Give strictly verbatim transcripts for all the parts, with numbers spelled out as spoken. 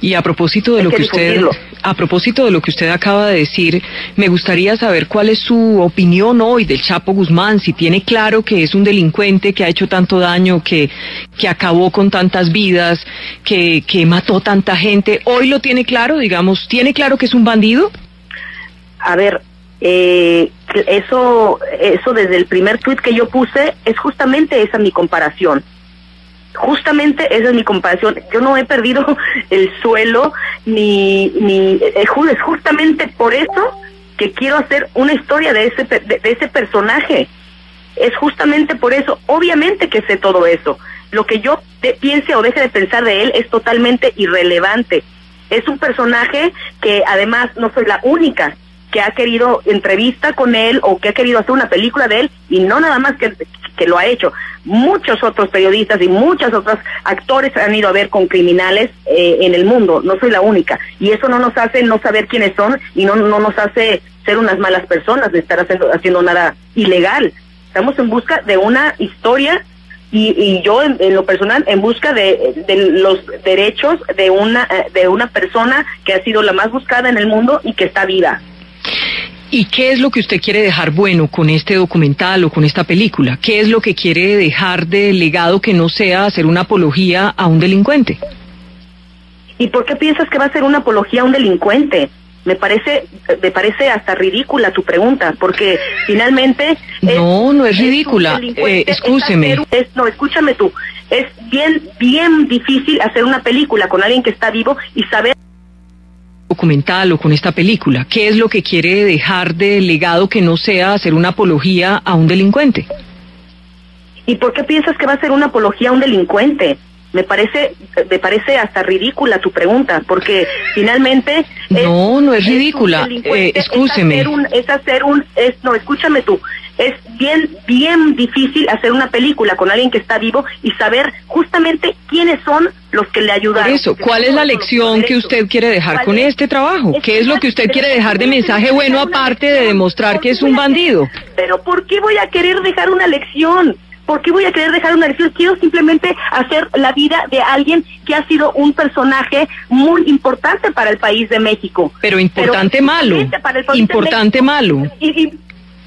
Y a propósito de lo que usted, a propósito de lo que usted acaba de decir, me gustaría saber cuál es su opinión hoy del Chapo Guzmán, si tiene claro que es un delincuente que ha hecho tanto daño, que, que acabó con tantas vidas, que, que mató tanta gente. ¿Hoy lo tiene claro, digamos, tiene claro que es un bandido? A ver, eh, eso, eso desde el primer tuit que yo puse, es justamente esa mi comparación. Justamente esa es mi comparación. Yo no he perdido el suelo, ni, ni es justamente por eso que quiero hacer una historia de ese, de, de ese personaje. Es justamente por eso. Obviamente que sé todo eso. Lo que yo de, piense o deje de pensar de él es totalmente irrelevante. Es un personaje que además no soy la única que ha querido entrevista con él o que ha querido hacer una película de él, y no nada más que, que lo ha hecho. Muchos otros periodistas y muchos otros actores han ido a ver con criminales eh, en el mundo, no soy la única, y eso no nos hace no saber quiénes son y no, no nos hace ser unas malas personas de estar haciendo, haciendo nada ilegal. Estamos en busca de una historia y, y yo en, en lo personal en busca de, de los derechos de una, de una persona que ha sido la más buscada en el mundo y que está viva. ¿Y qué es lo que usted quiere dejar bueno con este documental o con esta película? ¿Qué es lo que quiere dejar de legado que no sea hacer una apología a un delincuente? ¿Y por qué piensas que va a ser una apología a un delincuente? Me parece, me parece hasta ridícula tu pregunta, porque finalmente... No, es, no es ridícula, eh, escúcheme. Es hacer, es, no, escúchame tú. Es bien, bien difícil hacer una película con alguien que está vivo y saber... documental o con esta película, ¿qué es lo que quiere dejar de legado que no sea hacer una apología a un delincuente? ¿Y por qué piensas que va a ser una apología a un delincuente? Me parece, me parece hasta ridícula tu pregunta, porque finalmente... No, es, no es ridícula, es eh, escúcheme. Es hacer un, es hacer un, es, no, escúchame tú, es bien, bien difícil hacer una película con alguien que está vivo y saber justamente quiénes son los que le ayudaron. Eso, ¿cuál es la lección que usted quiere dejar con este trabajo? ¿Qué es lo que usted quiere dejar de mensaje bueno aparte de demostrar que es un bandido? Pero ¿por qué voy a querer dejar una lección? ¿Por qué voy a querer dejar una lección? Quiero simplemente hacer la vida de alguien que ha sido un personaje muy importante para el país de México. Pero importante, pero malo. Para el país importante, de malo. Y, y,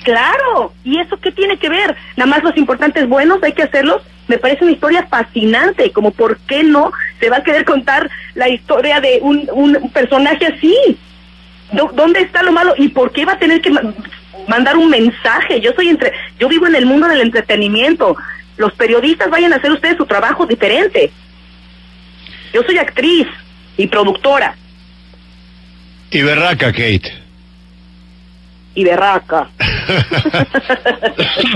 claro, ¿y eso qué tiene que ver? Nada más los importantes buenos hay que hacerlos. Me parece una historia fascinante, como ¿por qué no se va a querer contar la historia de un, un personaje así? ¿Dónde está lo malo? ¿Y por qué va a tener que... mandar un mensaje? Yo soy entre, yo vivo en el mundo del entretenimiento. Los periodistas vayan a hacer ustedes su trabajo diferente. Yo soy actriz y productora. Y berraca, Kate. Y berraca.